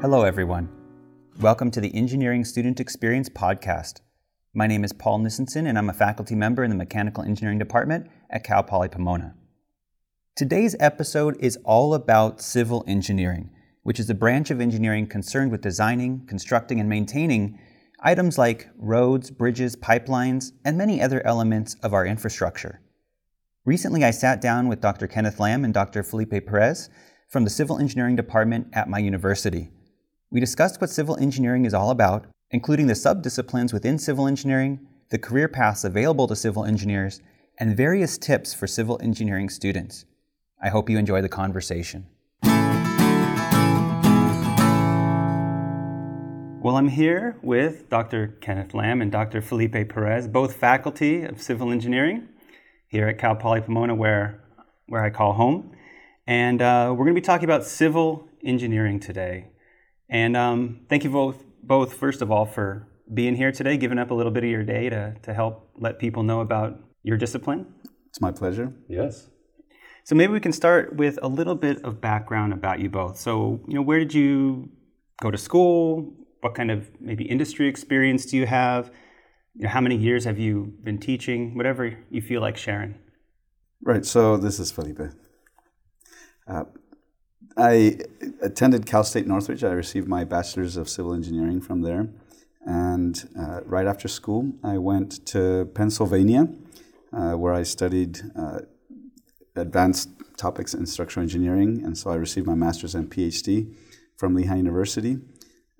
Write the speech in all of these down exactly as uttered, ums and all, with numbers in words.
Hello, everyone. Welcome to the Engineering Student Experience Podcast. My name is Paul Nissenson, and I'm a faculty member in the Mechanical Engineering Department at Cal Poly Pomona. Today's episode is all about civil engineering, which is the branch of engineering concerned with designing, constructing, and maintaining items like roads, bridges, pipelines, and many other elements of our infrastructure. Recently, I sat down with Doctor Kenneth Lamb and Doctor Felipe Perez from the Civil Engineering Department at my university. We discussed what civil engineering is all about, including the subdisciplines within civil engineering, the career paths available to civil engineers, and various tips for civil engineering students. I hope you enjoy the conversation. Well, I'm here with Doctor Kenneth Lamb and Doctor Felipe Perez, both faculty of civil engineering here at Cal Poly Pomona, where, where I call home. And uh, we're going to be talking about civil engineering today. And um, thank you both, both first of all, for being here today, giving up a little bit of your day to, to help let people know about your discipline. It's my pleasure. Yes. So maybe we can start with a little bit of background about you both. So, you know, where did you go to school? What kind of maybe industry experience do you have? You know, how many years have you been teaching? Whatever you feel like sharing. Right. So this is Felipe. Uh, I attended Cal State Northridge. I received my bachelor's of civil engineering from there. And uh, right after school, I went to Pennsylvania, uh, where I studied uh, advanced topics in structural engineering. And so I received my master's and PhD from Lehigh University.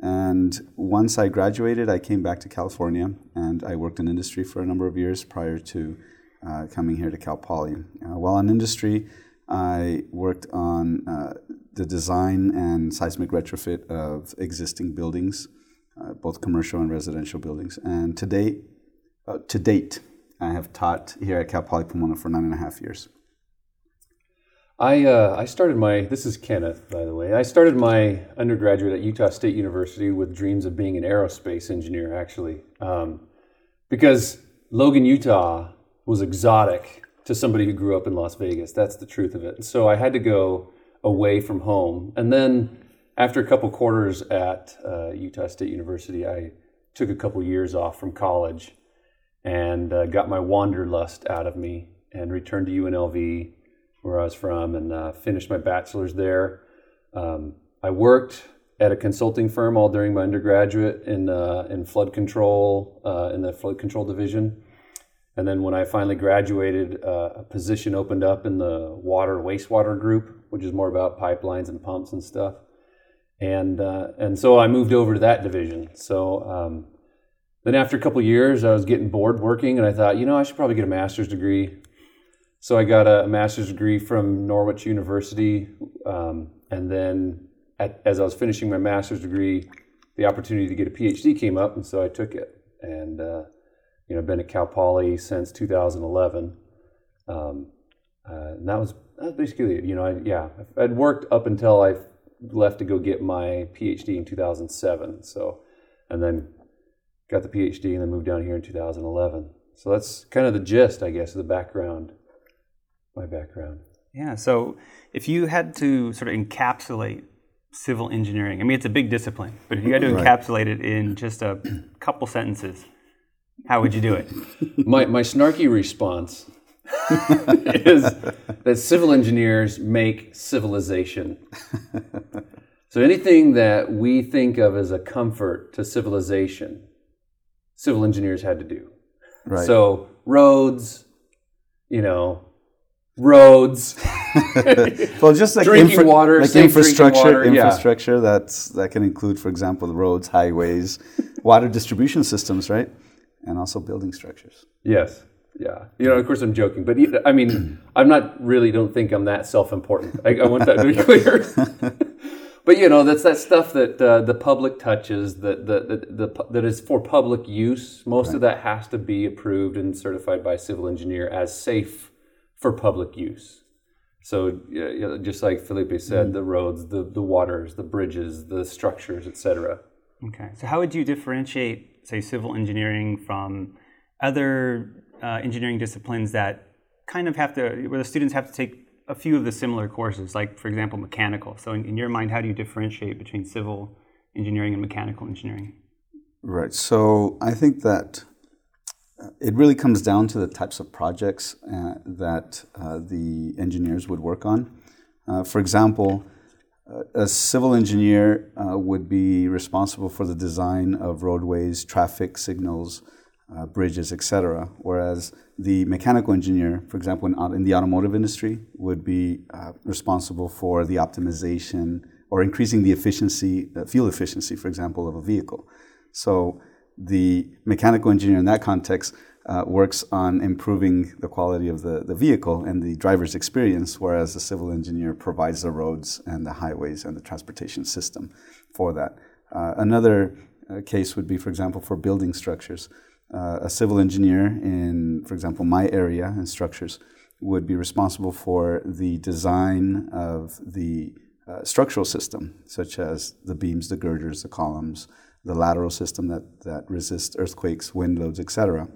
And once I graduated, I came back to California, and I worked in industry for a number of years prior to uh, coming here to Cal Poly. Uh, while in industry, I worked on uh, the design and seismic retrofit of existing buildings, uh, both commercial and residential buildings. And to date, uh, to date, I have taught here at Cal Poly Pomona for nine and a half years. I uh, I started my, this is Kenneth, by the way, I started my undergraduate at Utah State University with dreams of being an aerospace engineer, actually, um, because Logan, Utah was exotic to somebody who grew up in Las Vegas. That's the truth of it. So I had to go away from home. And then after a couple quarters at uh, Utah State University, I took a couple years off from college and uh, got my wanderlust out of me and returned to U N L V, where I was from, and uh, finished my bachelor's there. Um, I worked at a consulting firm all during my undergraduate in uh, in flood control, uh, in the flood control division. And then when I finally graduated, uh, a position opened up in the water wastewater group, which is more about pipelines and pumps and stuff. And uh, and so I moved over to that division. So um, then after a couple of years, I was getting bored working, and I thought, you know, I should probably get a master's degree. So I got a master's degree from Norwich University, um, and then at, as I was finishing my master's degree, the opportunity to get a PhD came up, and so I took it. And uh, you know, I've been at Cal Poly since two thousand eleven, um, uh, and that was, that was basically it. You know, I, yeah, I'd worked up until I left to go get my PhD in two thousand seven. So, and then got the PhD, and then moved down here in two thousand eleven. So that's kind of the gist, I guess, of the background. My background. Yeah, so if you had to sort of encapsulate civil engineering, I mean, it's a big discipline, but if you had to right. encapsulate it in just a couple sentences, how would you do it? My my snarky response is that civil engineers make civilization. So anything that we think of as a comfort to civilization, civil engineers had to do. Right. So roads, you know, roads, well, just like drinking infra- water, like infrastructure, water, infrastructure yeah. that's that can include, for example, roads, highways, water distribution systems, right, and also building structures. Yes, yeah, you know, of course, I'm joking, but I mean, I'm not really. Don't think I'm that self-important. I, I want that to be clear. But you know, that's that stuff that uh, the public touches, that that that, the, that is for public use. Most right. of that has to be approved and certified by a civil engineer as safe for public use. So you know, just like Felipe said, mm-hmm. the roads, the, the waters, the bridges, the structures, et cetera. Okay. So how would you differentiate, say, civil engineering from other uh, engineering disciplines that kind of have to, where the students have to take a few of the similar courses, like, for example, mechanical? So in, in your mind, how do you differentiate between civil engineering and mechanical engineering? Right. So I think that it really comes down to the types of projects uh, that uh, the engineers would work on. Uh, for example, a civil engineer uh, would be responsible for the design of roadways, traffic signals, uh, bridges, et cetera. Whereas the mechanical engineer, for example, in, in the automotive industry, would be uh, responsible for the optimization or increasing the efficiency, uh, fuel efficiency, for example, of a vehicle. So the mechanical engineer in that context uh, works on improving the quality of the, the vehicle and the driver's experience, whereas the civil engineer provides the roads and the highways and the transportation system for that. Uh, another uh, case would be, for example, for building structures. Uh, a civil engineer in, for example, my area in structures would be responsible for the design of the uh, structural system, such as the beams, the girders, the columns, the lateral system that, that resists earthquakes, wind loads, et cetera.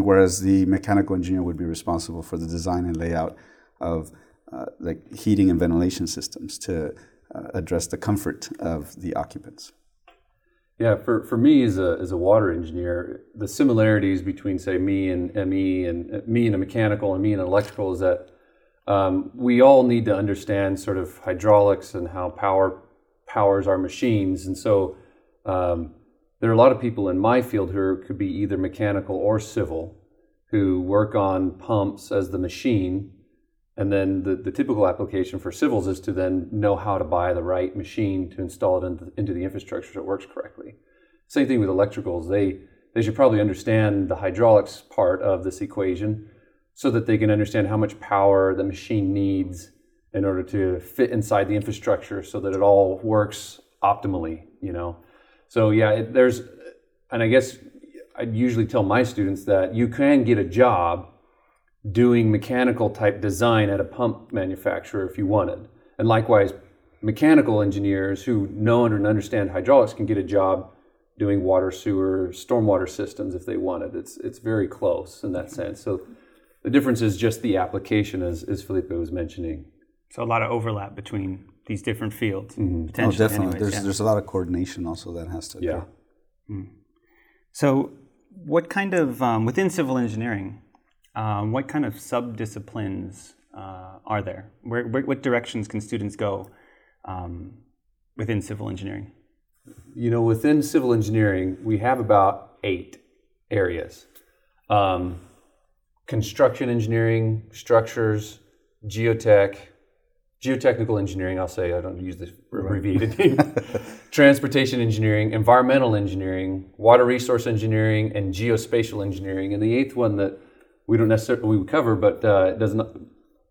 Whereas the mechanical engineer would be responsible for the design and layout of uh, like heating and ventilation systems to uh, address the comfort of the occupants. Yeah, for, for me as a as a water engineer, the similarities between say me and ME and me and a mechanical and me and an electrical is that um, we all need to understand sort of hydraulics and how power powers our machines, and so. Um, there are a lot of people in my field who are, could be either mechanical or civil who work on pumps as the machine, and then the, the typical application for civils is to then know how to buy the right machine to install it into the, into the infrastructure so it works correctly. Same thing with electricals. They they should probably understand the hydraulics part of this equation so that they can understand how much power the machine needs in order to fit inside the infrastructure so that it all works optimally, you know. So yeah, it, there's, and I guess I usually tell my students that you can get a job doing mechanical type design at a pump manufacturer if you wanted. And likewise, mechanical engineers who know and understand hydraulics can get a job doing water, sewer, stormwater systems if they wanted. It's it's very close in that sense. So the difference is just the application, as, as Felipe was mentioning. So a lot of overlap between these different fields, mm-hmm. potentially. Oh, definitely. Anyways, there's yeah. there's a lot of coordination also that has to occur. Yeah. Mm. So what kind of, um, within civil engineering, um, what kind of sub-disciplines uh, are there? Where, where, what directions can students go um, within civil engineering? You know, within civil engineering, we have about eight areas. Um, construction engineering, structures, geotech, geotechnical engineering, I'll say, I don't use the abbreviated name, transportation engineering, environmental engineering, water resource engineering, and geospatial engineering. And the eighth one that we don't necessarily we would cover, but uh, does not,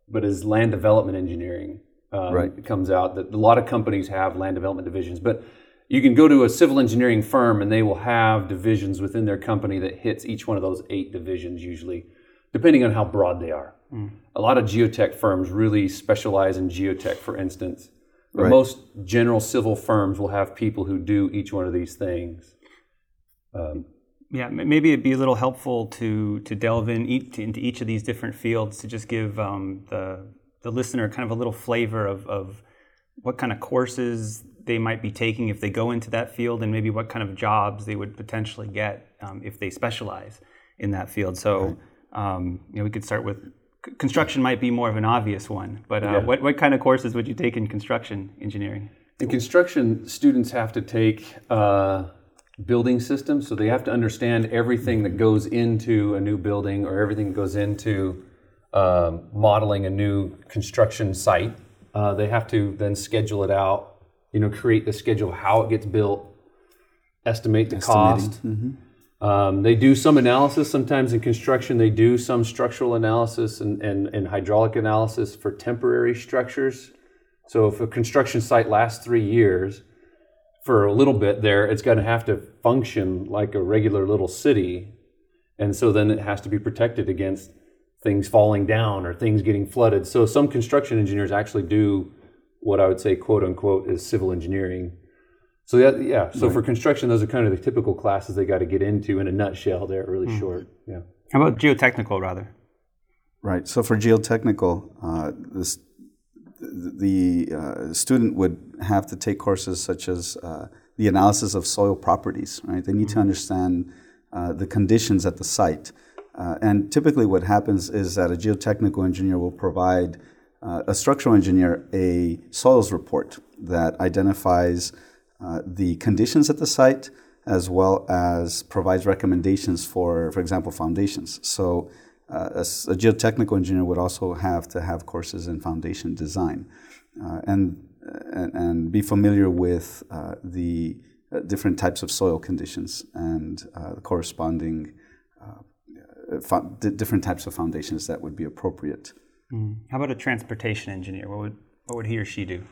but is land development engineering. Um, right. It comes out that a lot of companies have land development divisions, but you can go to a civil engineering firm and they will have divisions within their company that hits each one of those eight divisions usually, depending on how broad they are. Mm. A lot of geotech firms really specialize in geotech, for instance. But right. most general civil firms will have people who do each one of these things. Um, yeah, maybe it'd be a little helpful to to delve in each, to, into each of these different fields to just give um, the the listener kind of a little flavor of, of what kind of courses they might be taking if they go into that field, and maybe what kind of jobs they would potentially get um, if they specialize in that field. So. Right. Um, you know, we could start with construction. Might be more of an obvious one, but uh, yeah. what what kind of courses would you take in construction engineering? In construction, students have to take uh, building systems, so they have to understand everything that goes into a new building or everything that goes into um, modeling a new construction site. Uh, they have to then schedule it out. You know, create the schedule of how it gets built, estimate the cost. Mm-hmm. Um, they do some analysis sometimes in construction. They do some structural analysis and, and, and hydraulic analysis for temporary structures. So if a construction site lasts three years, for a little bit there, it's going to have to function like a regular little city. And so then it has to be protected against things falling down or things getting flooded. So some construction engineers actually do what I would say, quote unquote, is civil engineering. So that, yeah, so right. for construction, those are kind of the typical classes they got to get into in a nutshell. They're really mm. short. Yeah. How about geotechnical, rather? Right. So for geotechnical, uh, this, the uh, student would have to take courses such as uh, the analysis of soil properties, right? They need mm-hmm. to understand uh, the conditions at the site. Uh, and typically what happens is that a geotechnical engineer will provide uh, a structural engineer a soils report that identifies uh, the conditions at the site, as well as provides recommendations for, for example, foundations. So uh, a, a geotechnical engineer would also have to have courses in foundation design uh, and, and and be familiar with uh, the different types of soil conditions and uh, the corresponding uh, fo- d- different types of foundations that would be appropriate. Mm. How about a transportation engineer? What would what would he or she do?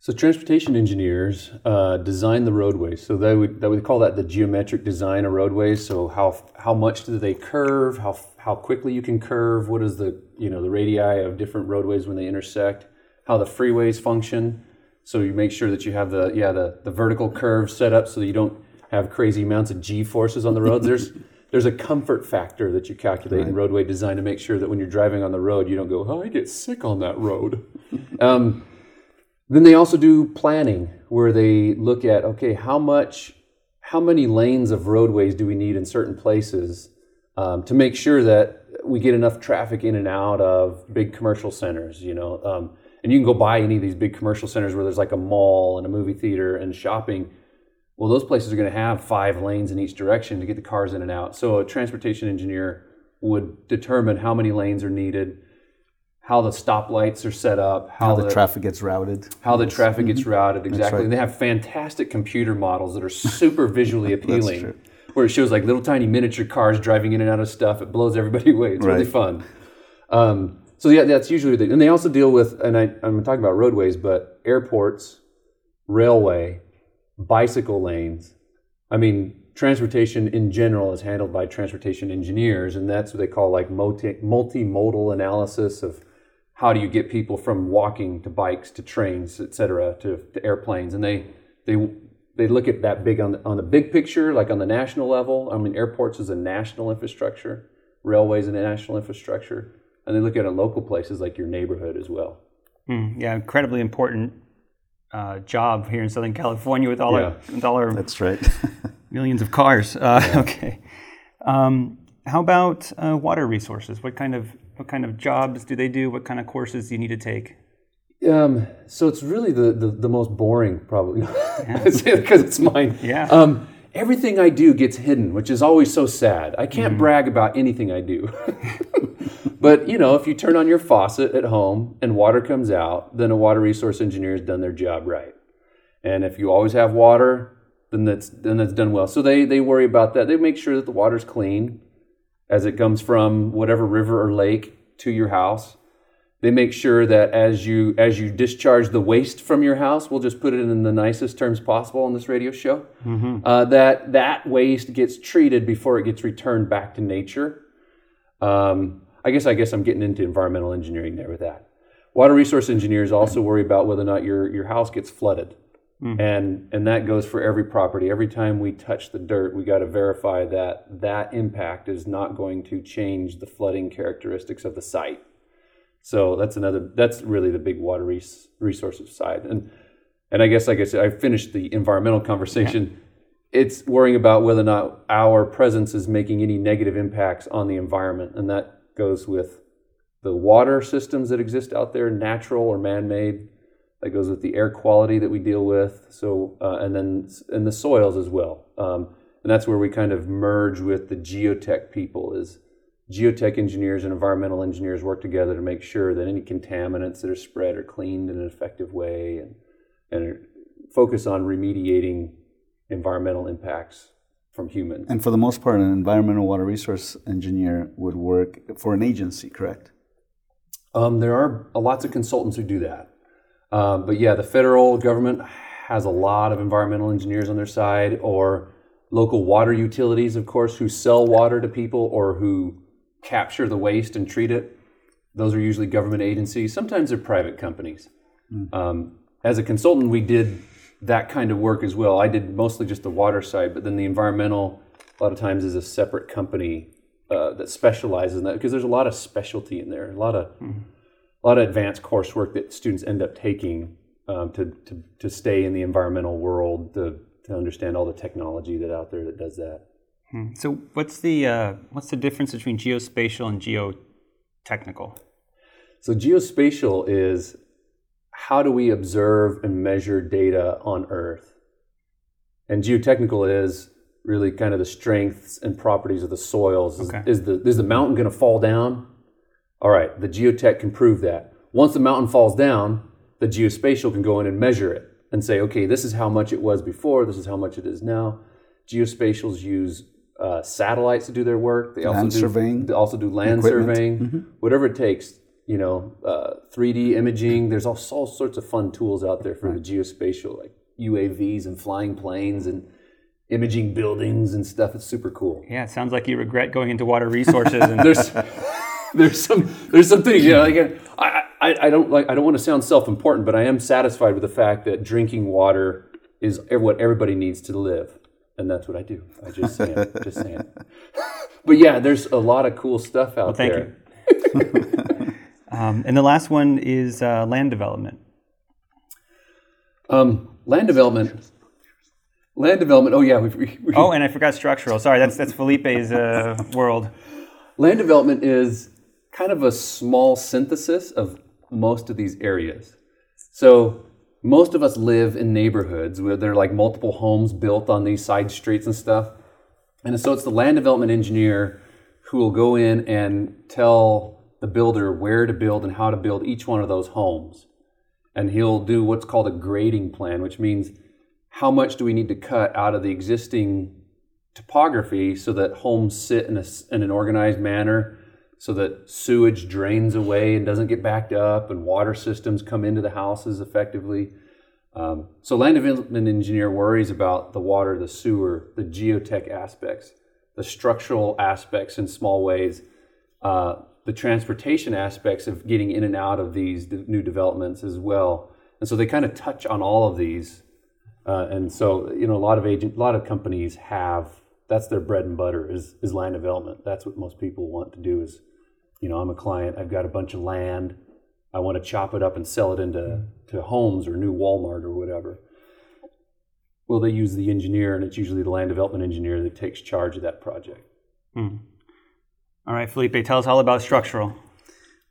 So transportation engineers uh, design the roadways. So they would they would call that the geometric design of roadways. So how how much do they curve? How how quickly you can curve? What is the you know the radii of different roadways when they intersect? How the freeways function? So you make sure that you have the yeah the, the vertical curve set up so that you don't have crazy amounts of G forces on the roads. There's there's a comfort factor that you calculate right. in roadway design to make sure that when you're driving on the road you don't go oh I get sick on that road. Um, Then they also do planning, where they look at, okay, how much, how many lanes of roadways do we need in certain places um, to make sure that we get enough traffic in and out of big commercial centers, you know. Um, and you can go by any of these big commercial centers where there's like a mall and a movie theater and shopping. Well, those places are going to have five lanes in each direction to get the cars in and out. So a transportation engineer would determine how many lanes are needed, how the stoplights are set up, how, how the, the traffic gets routed. How the traffic mm-hmm. gets routed, exactly. Right. And they have fantastic computer models that are super visually appealing, That's true. Where it shows like little tiny miniature cars driving in and out of stuff. It blows everybody away. It's right. really fun. Um, so yeah, that's usually the, and they also deal with, and I, I'm talking about roadways, but airports, railway, bicycle lanes. I mean, transportation in general is handled by transportation engineers, and that's what they call like multi, multimodal analysis of how do you get people from walking to bikes to trains, et cetera, to, to airplanes? And they they they look at that big on the, on the big picture, like on the national level. I mean, airports is a national infrastructure, railways is a national infrastructure, and they look at it in local places like your neighborhood as well. Mm, yeah, incredibly important uh, job here in Southern California with all yeah. our with all our that's right millions of cars. Uh, yeah. Okay, um, how about uh, water resources? What kind of What kind of jobs do they do? What kind of courses do you need to take? Um, so it's really the, the, the most boring, probably, because yeah. it's mine. Yeah. Um, everything I do gets hidden, which is always so sad. I can't mm. brag about anything I do. But, you know, if you turn on your faucet at home and water comes out, then a water resource engineer has done their job right. And if you always have water, then that's then that's done well. So they, they worry about that. They make sure that the water's clean as it comes from whatever river or lake to your house. They make sure that as you as you discharge the waste from your house, we'll just put it in the nicest terms possible on this radio show, mm-hmm. uh, that that waste gets treated before it gets returned back to nature. Um, I guess I guess I'm getting into environmental engineering there with that. Water resource engineers also worry about whether or not your, your house gets flooded. Mm-hmm. And and that goes for every property. Every time we touch the dirt, we got to verify that that impact is not going to change the flooding characteristics of the site. So that's another. That's really the big water res- resources side. And and I guess like I said, I finished the environmental conversation. Yeah. It's worrying about whether or not our presence is making any negative impacts on the environment, and that goes with the water systems that exist out there, natural or man-made. That goes with the air quality that we deal with, so uh, and then and the soils as well, um, and that's where we kind of merge with the geotech people. Is geotech engineers and environmental engineers work together to make sure that any contaminants that are spread are cleaned in an effective way, and and focus on remediating environmental impacts from humans. And for the most part, an environmental water resource engineer would work for an agency, correct? Um, there are lots of consultants who do that. Um, but yeah, the federal government has a lot of environmental engineers on their side, or local water utilities, of course, who sell water to people or who capture the waste and treat it. Those are usually government agencies. Sometimes they're private companies. Mm-hmm. Um, as a consultant, we did that kind of work as well. I did mostly just the water side, but then the environmental, a lot of times, is a separate company uh, that specializes in that, because there's a lot of specialty in there, a lot of... Mm-hmm. A lot of advanced coursework that students end up taking um, to, to to stay in the environmental world, to to understand all the technology that's out there that does that. So what's the uh, what's the difference between geospatial and geotechnical? So geospatial is how do we observe and measure data on Earth, and geotechnical is really kind of the strengths and properties of the soils. Okay. Is, is the is the mountain going to fall down? All right, the geotech can prove that. Once the mountain falls down, the geospatial can go in and measure it and say, okay, this is how much it was before, this is how much it is now. Geospatials use uh, satellites to do their work. They also land do surveying. They also do land equipment. surveying, mm-hmm. whatever it takes. You know, uh, three D imaging. There's all, all sorts of fun tools out there for right. the geospatial, like U A Vs and flying planes and imaging buildings and stuff. It's super cool. Yeah, it sounds like you regret going into water resources. And there's there's some there's some things. You know, like I, I I don't like I don't want to sound self-important, but I am satisfied with the fact that drinking water is what everybody needs to live. And that's what I do. I just say it, just say it. But yeah, there's a lot of cool stuff out well, thank there. Thank you. um, and the last one is uh, land development. Um, land development. Land development. Oh yeah. We, we, we, oh, and I forgot structural. Sorry, that's that's Felipe's uh, world. Land development is kind of a small synthesis of most of these areas. So. Most of us live in neighborhoods where there are like multiple homes built on these side streets and stuff. And so it's the land development engineer who will go in and tell the builder where to build and how to build each one of those homes. And he'll do what's called a grading plan, which means how much do we need to cut out of the existing topography so that homes sit in, a, in an organized manner, so that sewage drains away and doesn't get backed up, and water systems come into the houses effectively. Um, so land development engineer worries about the water, the sewer, the geotech aspects, the structural aspects in small ways, uh, the transportation aspects of getting in and out of these d- new developments as well. And so they kind of touch on all of these. Uh, and so, you know, a lot of agent, a lot of companies have, that's their bread and butter is, is land development. That's what most people want to do is, you know, I'm a client, I've got a bunch of land, I want to chop it up and sell it into mm-hmm. to homes or new Walmart or whatever. Well, they use the engineer, and it's usually the land development engineer that takes charge of that project. Hmm. All right, Felipe, tell us all about structural.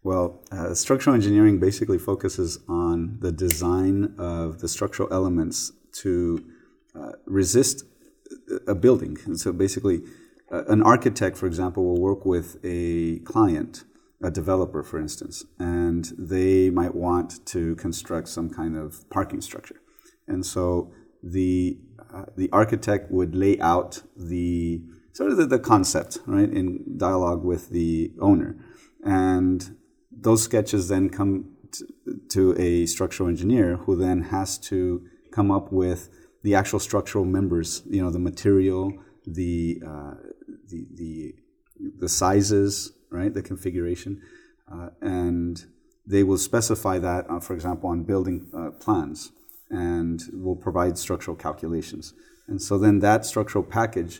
Well, uh, structural engineering basically focuses on the design of the structural elements to uh, resist a building. And so basically, Uh, an architect, for example, will work with a client, a developer, for instance, and they might want to construct some kind of parking structure. And so the uh, the architect would lay out the sort of the, the concept, right, in dialogue with the owner. And those sketches then come t- to a structural engineer, who then has to come up with the actual structural members, you know, the material, the uh, the the the sizes, right? The configuration, uh, and they will specify that, uh, for example, on building uh, plans, and will provide structural calculations. And so then that structural package,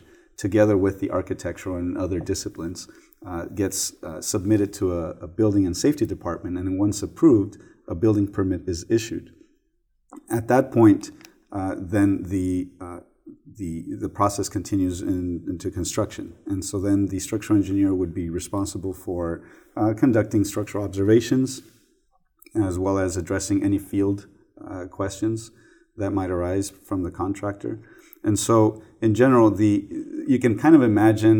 together with the architectural and other disciplines, uh, gets uh, submitted to a, a building and safety department, and once approved, a building permit is issued. At that point, uh, then the uh, The, the process continues in, into construction. And so then the structural engineer would be responsible for uh, conducting structural observations, as well as addressing any field uh, questions that might arise from the contractor. And so in general, the you can kind of imagine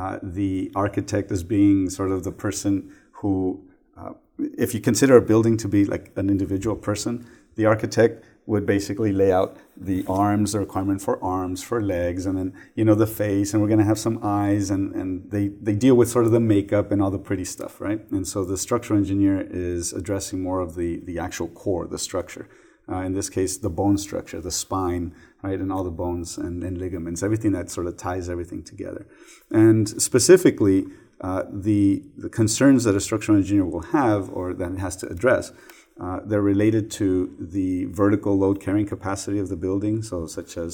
uh, the architect as being sort of the person who, uh, if you consider a building to be like an individual person, the architect would basically lay out the arms, the requirement for arms, for legs, and then, you know, the face, and we're going to have some eyes, and, and they, they deal with sort of the makeup and all the pretty stuff, right? And so the structural engineer is addressing more of the, the actual core, the structure. Uh, in this case, the bone structure, the spine, right, and all the bones and, and ligaments, everything that sort of ties everything together. And specifically, uh, the, the concerns that a structural engineer will have, or that it has to address, Uh, they're related to the vertical load carrying capacity of the building, so such as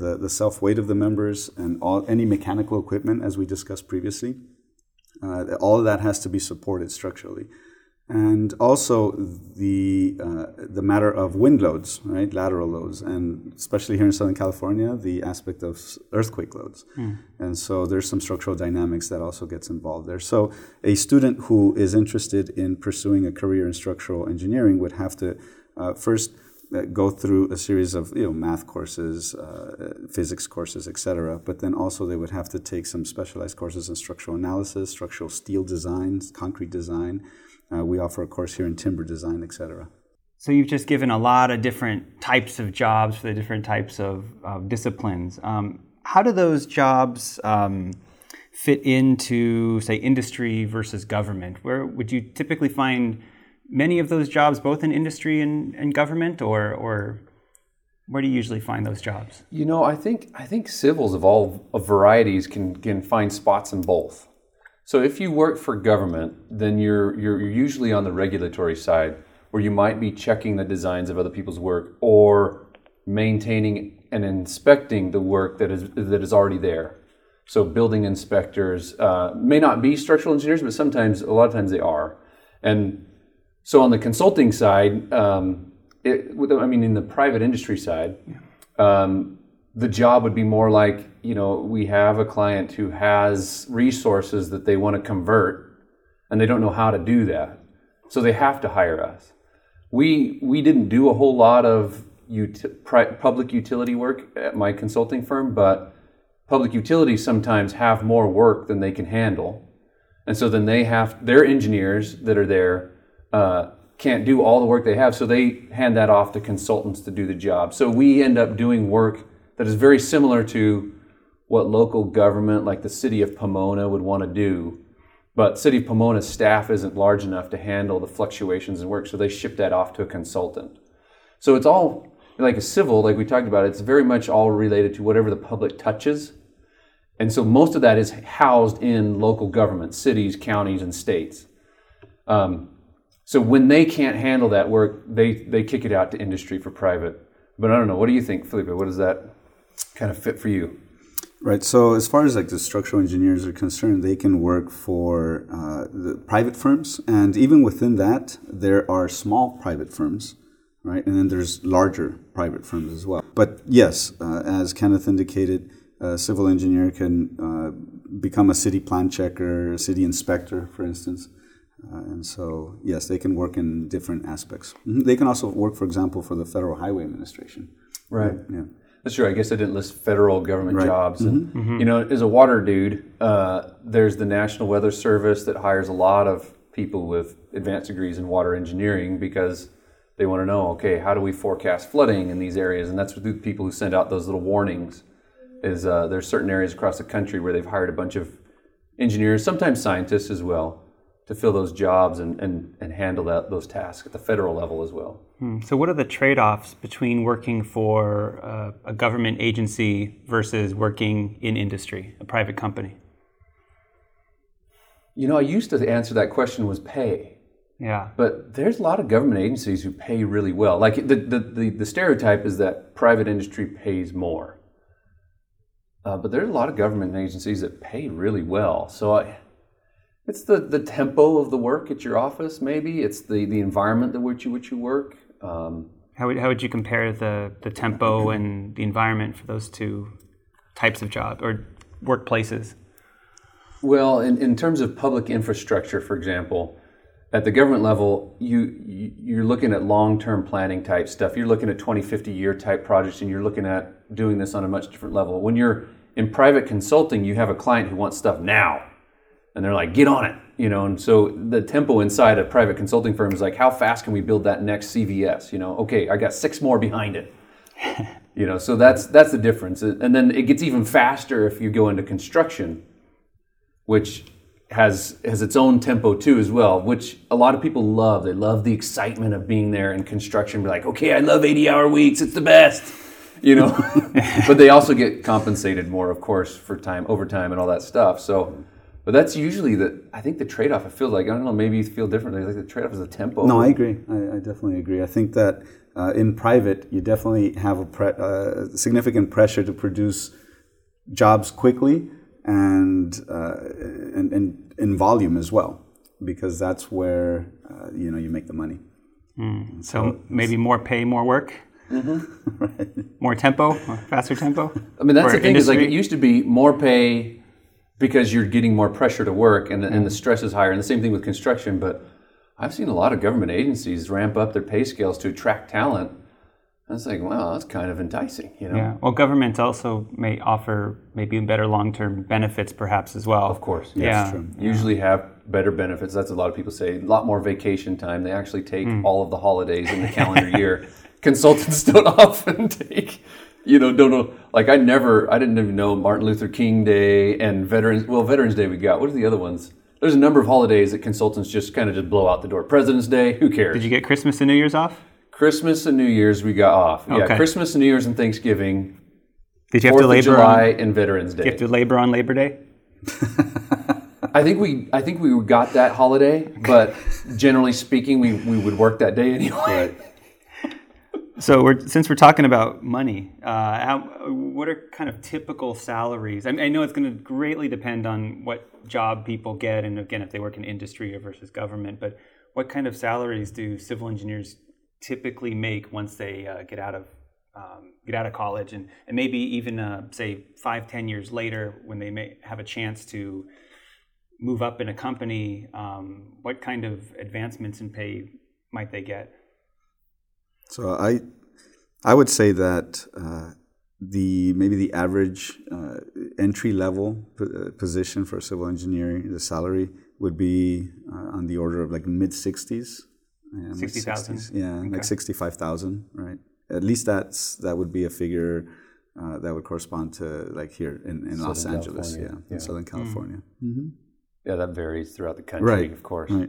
the, the self-weight of the members and all any mechanical equipment, as we discussed previously. Uh, all of that has to be supported structurally. And also the uh, the matter of wind loads, right? Lateral loads, and especially here in Southern California, the aspect of earthquake loads. Mm. And so there's some structural dynamics that also gets involved there. So a student who is interested in pursuing a career in structural engineering would have to uh, first uh, go through a series of you know math courses, uh, physics courses, et cetera. But then also they would have to take some specialized courses in structural analysis, structural steel design, concrete design. Uh, we offer a course here in timber design, et cetera. So you've just given a lot of different types of jobs for the different types of, of disciplines. Um, how do those jobs um, fit into, say, industry versus government? Where would you typically find many of those jobs, both in industry and, and government, or or where do you usually find those jobs? You know, I think I think civils of all of varieties can can find spots in both. So if you work for government, then you're you're usually on the regulatory side, where you might be checking the designs of other people's work or maintaining and inspecting the work that is that is already there. So building inspectors uh, may not be structural engineers, but sometimes, a lot of times, they are. And so on the consulting side, um, it, I mean, in the private industry side, um, the job would be more like, you know, we have a client who has resources that they want to convert, and they don't know how to do that, so they have to hire us. We we didn't do a whole lot of ut- pri- public utility work at my consulting firm, but public utilities sometimes have more work than they can handle, and so then they have their engineers that are there uh, can't do all the work they have, so they hand that off to consultants to do the job. So we end up doing work that is very similar to what local government, like the city of Pomona, would want to do. But city of Pomona's staff isn't large enough to handle the fluctuations in work, so they ship that off to a consultant. So it's all, like a civil, like we talked about, it's very much all related to whatever the public touches. And so most of that is housed in local government, cities, counties, and states. Um, so when they can't handle that work, they, they kick it out to industry for private. But I don't know, what do you think, Felipe? What does that kind of fit for you? Right. So as far as like the structural engineers are concerned, they can work for uh, the private firms, and even within that, there are small private firms, right? And then there's larger private firms as well. But yes, uh, as Kenneth indicated, a civil engineer can uh, become a city plan checker, a city inspector, for instance. Uh, and so, yes, they can work in different aspects. They can also work, for example, for the Federal Highway Administration. Right. Yeah. That's true. I guess I didn't list federal government right. jobs. And, mm-hmm. Mm-hmm. You know, as a water dude, uh, there's the National Weather Service that hires a lot of people with advanced degrees in water engineering because they want to know, okay, how do we forecast flooding in these areas? And that's what the people who send out those little warnings is uh, there's certain areas across the country where they've hired a bunch of engineers, sometimes scientists as well, to fill those jobs and, and, and handle that, those tasks at the federal level as well. Hmm. So what are the trade-offs between working for uh, a government agency versus working in industry, a private company? You know, I used to answer that question was pay. Yeah. But there's a lot of government agencies who pay really well. Like the, the, the, the stereotype is that private industry pays more. Uh, but there's a lot of government agencies that pay really well. So I... It's the, the tempo of the work at your office, maybe. It's the, the environment in which you, which you work. Um, how, would, how would you compare the, the tempo and the environment for those two types of job or workplaces? Well, in, in terms of public infrastructure, for example, at the government level, you, you, you're looking at long-term planning type stuff. You're looking at twenty, fifty-year type projects, and you're looking at doing this on a much different level. When you're in private consulting, you have a client who wants stuff now. And they're like, get on it, you know. And so the tempo inside a private consulting firm is like, how fast can we build that next C V S? You know, okay, I got six more behind it. You know, so that's that's the difference. And then it gets even faster if you go into construction, which has has its own tempo too as well, which a lot of people love. They love the excitement of being there in construction. Be like, okay, I love eighty-hour weeks. It's the best. You know, but they also get compensated more, of course, for time, overtime, and all that stuff. So. But that's usually the, I think the trade-off, I feel like, I don't know, maybe you feel differently, like the trade-off is the tempo. No, I agree. I, I definitely agree. I think that uh, in private, you definitely have a pre- uh, significant pressure to produce jobs quickly and, uh, and, and in volume as well. because that's where uh, you know you make the money. Mm. So, so maybe more pay, more work. Mm-hmm. Right. More tempo, faster tempo. I mean, that's the thing. Is like it used to be more pay because you're getting more pressure to work, and the, mm. and the stress is higher. And the same thing with construction. But I've seen a lot of government agencies ramp up their pay scales to attract talent. And it's like, wow, that's kind of enticing, you know. Yeah. Well, government also may offer maybe better long-term benefits, perhaps as well. Of course. Yes. Yeah. That's true. Yeah. Usually have better benefits. That's what a lot of people say. A lot more vacation time. They actually take mm. all of the holidays in the calendar year. Consultants don't often take, you know, don't know. Like I never, I didn't even know Martin Luther King Day and Veterans, well, Veterans Day we got. What are the other ones? There's a number of holidays that consultants just kind of just blow out the door. President's Day, who cares? Did you get Christmas and New Year's off? Christmas and New Year's we got off. Okay. Yeah, Christmas and New Year's and Thanksgiving. Did you have to labor July on, and Veterans Day? Did you have to labor on Labor Day? I think we I think we got that holiday, but generally speaking, we, we would work that day anyway. Right. So we're, since we're talking about money, uh, how, what are kind of typical salaries? I mean, I know it's going to greatly depend on what job people get, and again, if they work in industry or versus government, but what kind of salaries do civil engineers typically make once they uh, get out of um, get out of college, and, and maybe even, uh, say, five, ten years later, when they may have a chance to move up in a company, um, what kind of advancements in pay might they get? So I, I would say that uh, the maybe the average uh, entry level p- position for civil engineering, the salary would be uh, on the order of like mid sixties, yeah, sixty thousand, yeah, okay. Like sixty five thousand, right? At least that's that would be a figure uh, that would correspond to like here in, in Los Angeles, yeah, yeah, in Southern California. Mm. Mm-hmm. Yeah, that varies throughout the country, right. Of course. Right.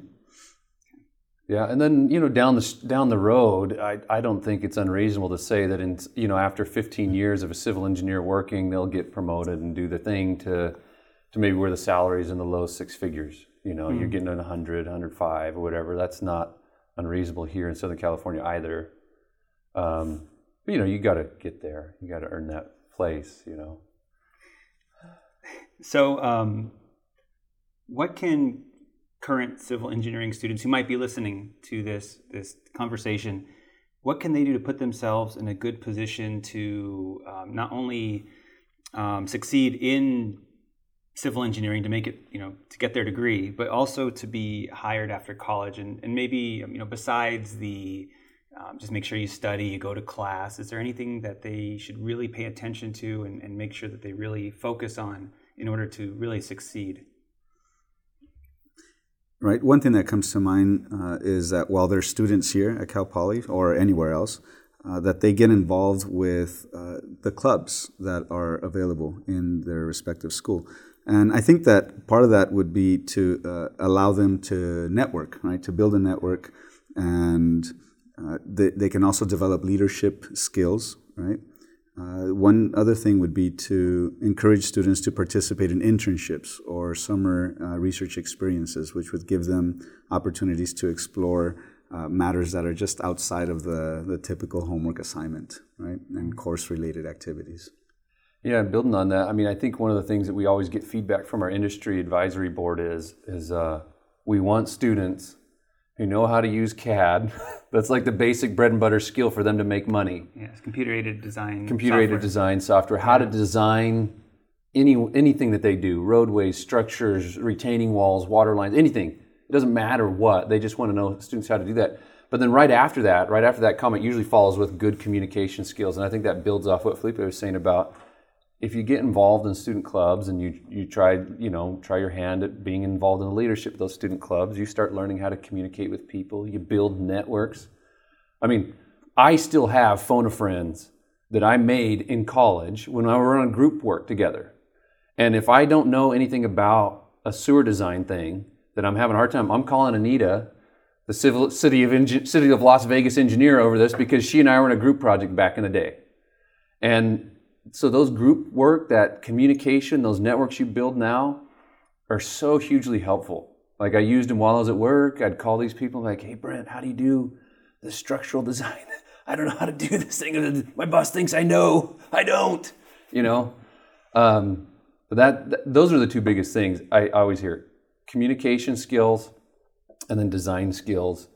Yeah, and then, you know, down the down the road, I, I don't think it's unreasonable to say that, in you know, after fifteen years of a civil engineer working, they'll get promoted and do the thing to to maybe where the salary's in the low six figures. You know, mm-hmm. You're getting in one hundred, one hundred five, or whatever. That's not unreasonable here in Southern California either. Um, but, you know, you got to get there. You got to earn that place, you know. So um, what can current civil engineering students who might be listening to this this conversation, what can they do to put themselves in a good position to um, not only um, succeed in civil engineering to make it, you know, to get their degree, but also to be hired after college? And, and maybe, you know, besides the um, just make sure you study, you go to class, is there anything that they should really pay attention to and, and make sure that they really focus on in order to really succeed? Right. One thing that comes to mind uh, is that while they're students here at Cal Poly or anywhere else, uh, that they get involved with uh, the clubs that are available in their respective school. And I think that part of that would be to uh, allow them to network, right, to build a network. And uh, they, they can also develop leadership skills, right? Uh, one other thing would be to encourage students to participate in internships or summer uh, research experiences, which would give them opportunities to explore uh, matters that are just outside of the, the typical homework assignment, right, and course-related activities. Yeah, building on that, I mean, I think one of the things that we always get feedback from our industry advisory board is, is uh, we want students who know how to use C A D. That's like the basic bread and butter skill for them to make money. Yeah, it's computer-aided design Computer-aided software. design software. How to design any anything that they do, roadways, structures, retaining walls, water lines, anything. It doesn't matter what. They just want to know students how to do that. But then right after that, right after that comment usually follows with good communication skills. And I think that builds off what Felipe was saying about if you get involved in student clubs and you you try you know try your hand at being involved in the leadership of those student clubs, you start learning how to communicate with people. You build networks. I mean, I still have phone of friends that I made in college when I were on group work together. And if I don't know anything about a sewer design thing that I'm having a hard time, I'm calling Anita, the civil city of Eng- city of Las Vegas engineer, over this because she and I were in a group project back in the day, and. So those group work, that communication, those networks you build now are so hugely helpful. Like I used them while I was at work. I'd call these people like, hey, Brent, how do you do the structural design? I don't know how to do this thing. My boss thinks I know. I don't, you know. Um, but that, th- those are the two biggest things I, I always hear. Communication skills and then design skills.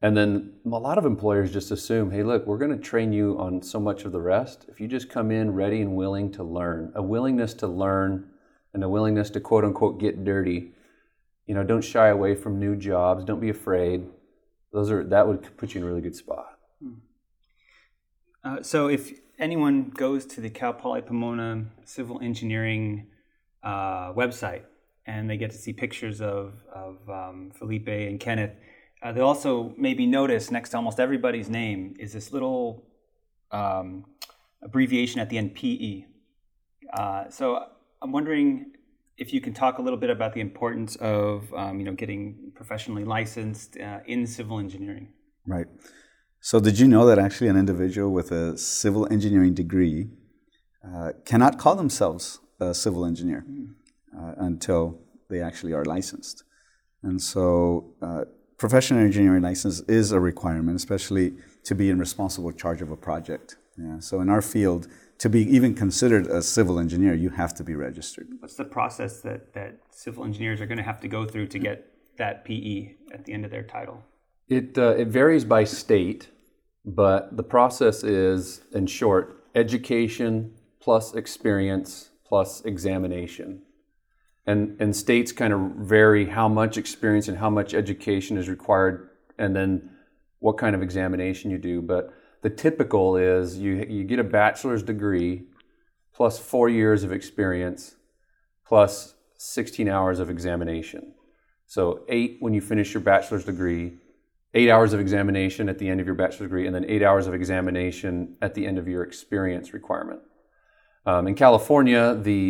And then a lot of employers just assume, hey, look, we're going to train you on so much of the rest. If you just come in ready and willing to learn, a willingness to learn and a willingness to, quote unquote, get dirty, you know, don't shy away from new jobs. Don't be afraid. Those are, that would put you in a really good spot. Uh, so if anyone goes to the Cal Poly Pomona Civil Engineering uh, website and they get to see pictures of, of um, Felipe and Kenneth, Uh, they also maybe notice next to almost everybody's name is this little um, abbreviation at the end, P E. Uh, so I'm wondering if you can talk a little bit about the importance of um, you know getting professionally licensed uh, in civil engineering. Right. So did you know that actually an individual with a civil engineering degree uh, cannot call themselves a civil engineer mm. uh, until they actually are licensed? And so... Uh, Professional engineering license is a requirement, especially to be in responsible charge of a project. Yeah. So in our field, to be even considered a civil engineer, you have to be registered. What's the process that, that civil engineers are going to have to go through to get that P E at the end of their title? It uh, it varies by state, but the process is, in short, education plus experience plus examination. And, and states kind of vary how much experience and how much education is required, and then what kind of examination you do. But the typical is you you get a bachelor's degree plus four years of experience plus sixteen hours of examination. So eight when you finish your bachelor's degree, eight hours of examination at the end of your bachelor's degree, and then eight hours of examination at the end of your experience requirement. Um, in California, the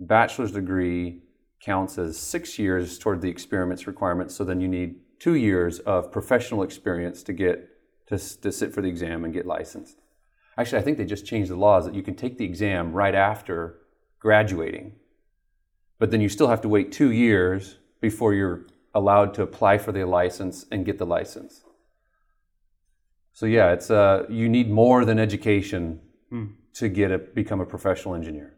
bachelor's degree counts as six years toward the experiments requirement, so then you need two years of professional experience to get to, to sit for the exam and get licensed. Actually, I think they just changed the laws that you can take the exam right after graduating, but then you still have to wait two years before you're allowed to apply for the license and get the license. So yeah, it's uh, you need more than education hmm. to get a, become a professional engineer.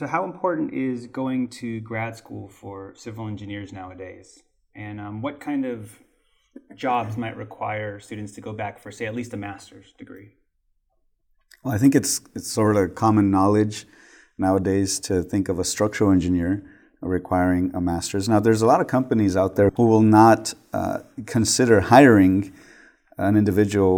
So how important is going to grad school for civil engineers nowadays? And um, what kind of jobs might require students to go back for, say, at least a master's degree? Well, I think it's it's sort of common knowledge nowadays to think of a structural engineer requiring a master's. Now, there's a lot of companies out there who will not uh, consider hiring an individual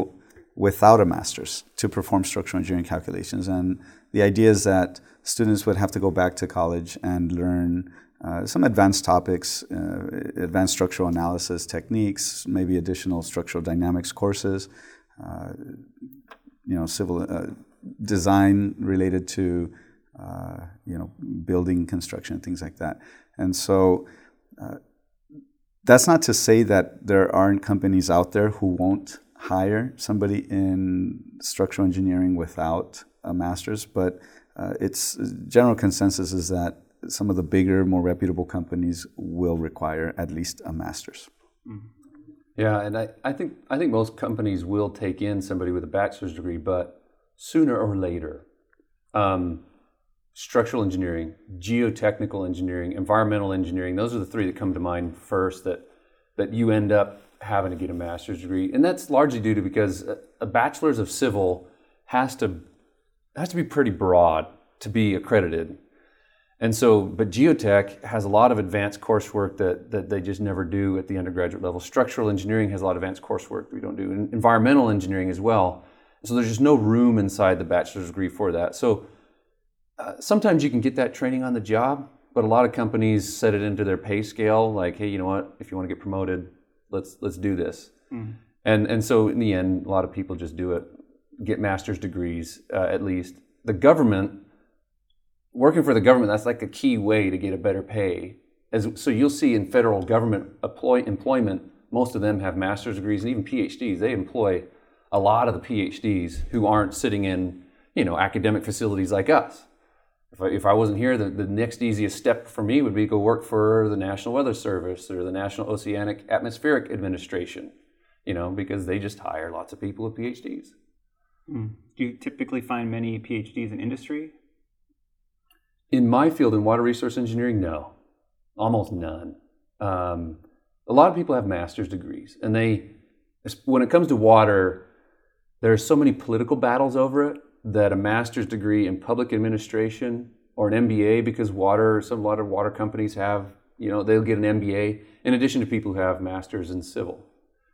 without a master's to perform structural engineering calculations. And the idea is that students would have to go back to college and learn uh, some advanced topics, uh, advanced structural analysis techniques, maybe additional structural dynamics courses, uh, you know, civil uh, design related to, uh, you know, building, construction, things like that. And so uh, that's not to say that there aren't companies out there who won't hire somebody in structural engineering without a master's, but Uh, it's general consensus is that some of the bigger, more reputable companies will require at least a master's. Yeah, and I, I think I think most companies will take in somebody with a bachelor's degree, but sooner or later, um, structural engineering, geotechnical engineering, environmental engineering, those are the three that come to mind first that, that you end up having to get a master's degree. And that's largely due to because a, a bachelor's of civil has to... It has to be pretty broad to be accredited. And so, but geotech has a lot of advanced coursework that, that they just never do at the undergraduate level. Structural engineering has a lot of advanced coursework that we don't do, and environmental engineering as well. So there's just no room inside the bachelor's degree for that. So uh, sometimes you can get that training on the job, but a lot of companies set it into their pay scale, like, hey, you know what, if you want to get promoted, let's let's do this. Mm-hmm. And and so in the end, a lot of people just do it. Get master's degrees, uh, at least. The government, working for the government, that's like a key way to get a better pay. As, so you'll see in federal government employ, employment, most of them have master's degrees and even P H Ds. They employ a lot of the P H Ds who aren't sitting in, you know, academic facilities like us. If I, if I wasn't here, the, the next easiest step for me would be to go work for the National Weather Service or the National Oceanic Atmospheric Administration, you know, because they just hire lots of people with P H Ds. Do you typically find many P H Ds in industry? In my field, in water resource engineering, no. Almost none. um, a lot of people have master's degrees, and they, when it comes to water, there are so many political battles over it that a master's degree in public administration or an M B A, because water, some a lot of water companies have, you know, they'll get an M B A in addition to people who have masters in civil.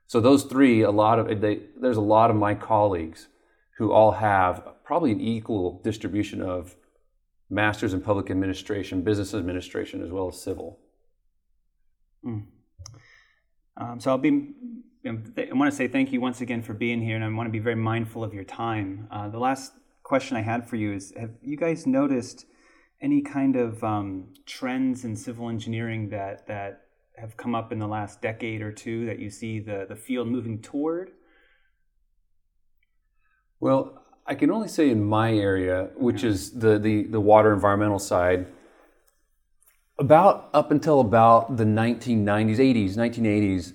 So those three, a lot of they, there's a lot of my colleagues who all have probably an equal distribution of masters in public administration, business administration, as well as civil. Mm. Um, so I'll be. I want to say thank you once again for being here, and I want to be very mindful of your time. Uh, the last question I had for you is: have you guys noticed any kind of um, trends in civil engineering that that have come up in the last decade or two that you see the, the field moving toward? Well, I can only say in my area, which yeah. is the, the, the water environmental side, about up until about the nineteen nineties, eighties, nineteen eighties,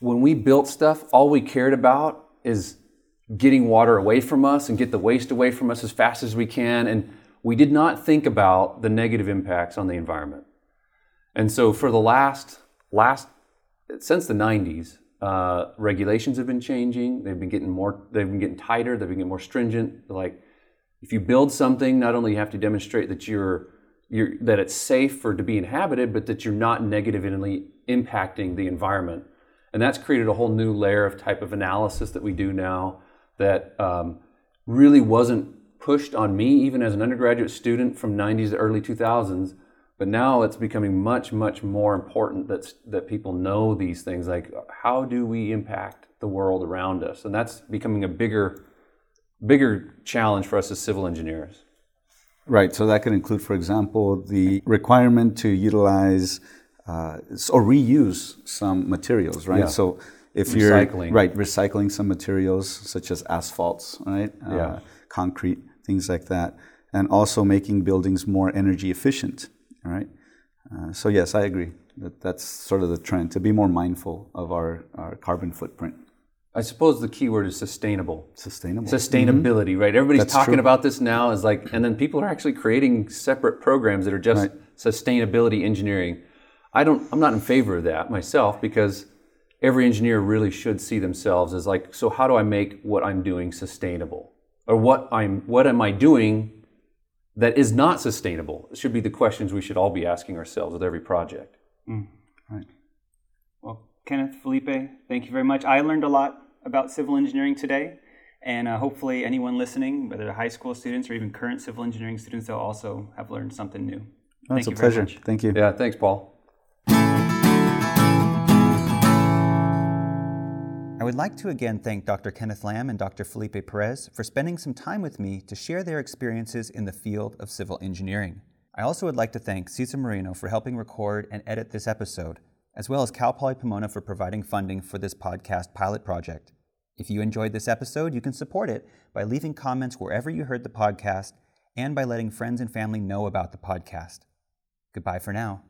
when we built stuff, all we cared about is getting water away from us and get the waste away from us as fast as we can. And we did not think about the negative impacts on the environment. And so for the last, last since the nineties, uh, regulations have been changing. They've been getting more, they've been getting tighter. They've been getting more stringent. Like if you build something, not only you have to demonstrate that you're, you're, that it's safe for to be inhabited, but that you're not negatively impacting the environment. And that's created a whole new layer of type of analysis that we do now that um, really wasn't pushed on me even as an undergraduate student from nineties to early two thousands. But now it's becoming much, much more important that, that people know these things, like how do we impact the world around us? And that's becoming a bigger, bigger challenge for us as civil engineers. Right, so that can include, for example, the requirement to utilize Uh, or reuse some materials, right? Yeah. So if you're recycling. right recycling some materials such as asphalts, right? Uh, yeah. Concrete, things like that, and also making buildings more energy efficient, right? Uh, so yes, I agree that that's sort of the trend, to be more mindful of our, our carbon footprint. I suppose the key word is sustainable. Sustainable. Sustainability, mm-hmm. right? Everybody's that's talking true. about this now is like, and then people are actually creating separate programs that are just right. sustainability engineering. I don't, I'm not in favor of that myself, because every engineer really should see themselves as like, so how do I make what I'm doing sustainable? Or what I'm, what am I doing that is not sustainable? It should be the questions we should all be asking ourselves with every project. Mm. All right. Well, Kenneth, Felipe, thank you very much. I learned a lot about civil engineering today, and uh, hopefully anyone listening, whether they're high school students or even current civil engineering students, they'll also have learned something new. Oh, it's a pleasure. Thank you very much. Thank you. Yeah, thanks, Paul. I would like to again thank Doctor Kenneth Lamb and Doctor Felipe Perez for spending some time with me to share their experiences in the field of civil engineering. I also would like to thank Cesar Moreno for helping record and edit this episode, as well as Cal Poly Pomona for providing funding for this podcast pilot project. If you enjoyed this episode, you can support it by leaving comments wherever you heard the podcast and by letting friends and family know about the podcast. Goodbye for now.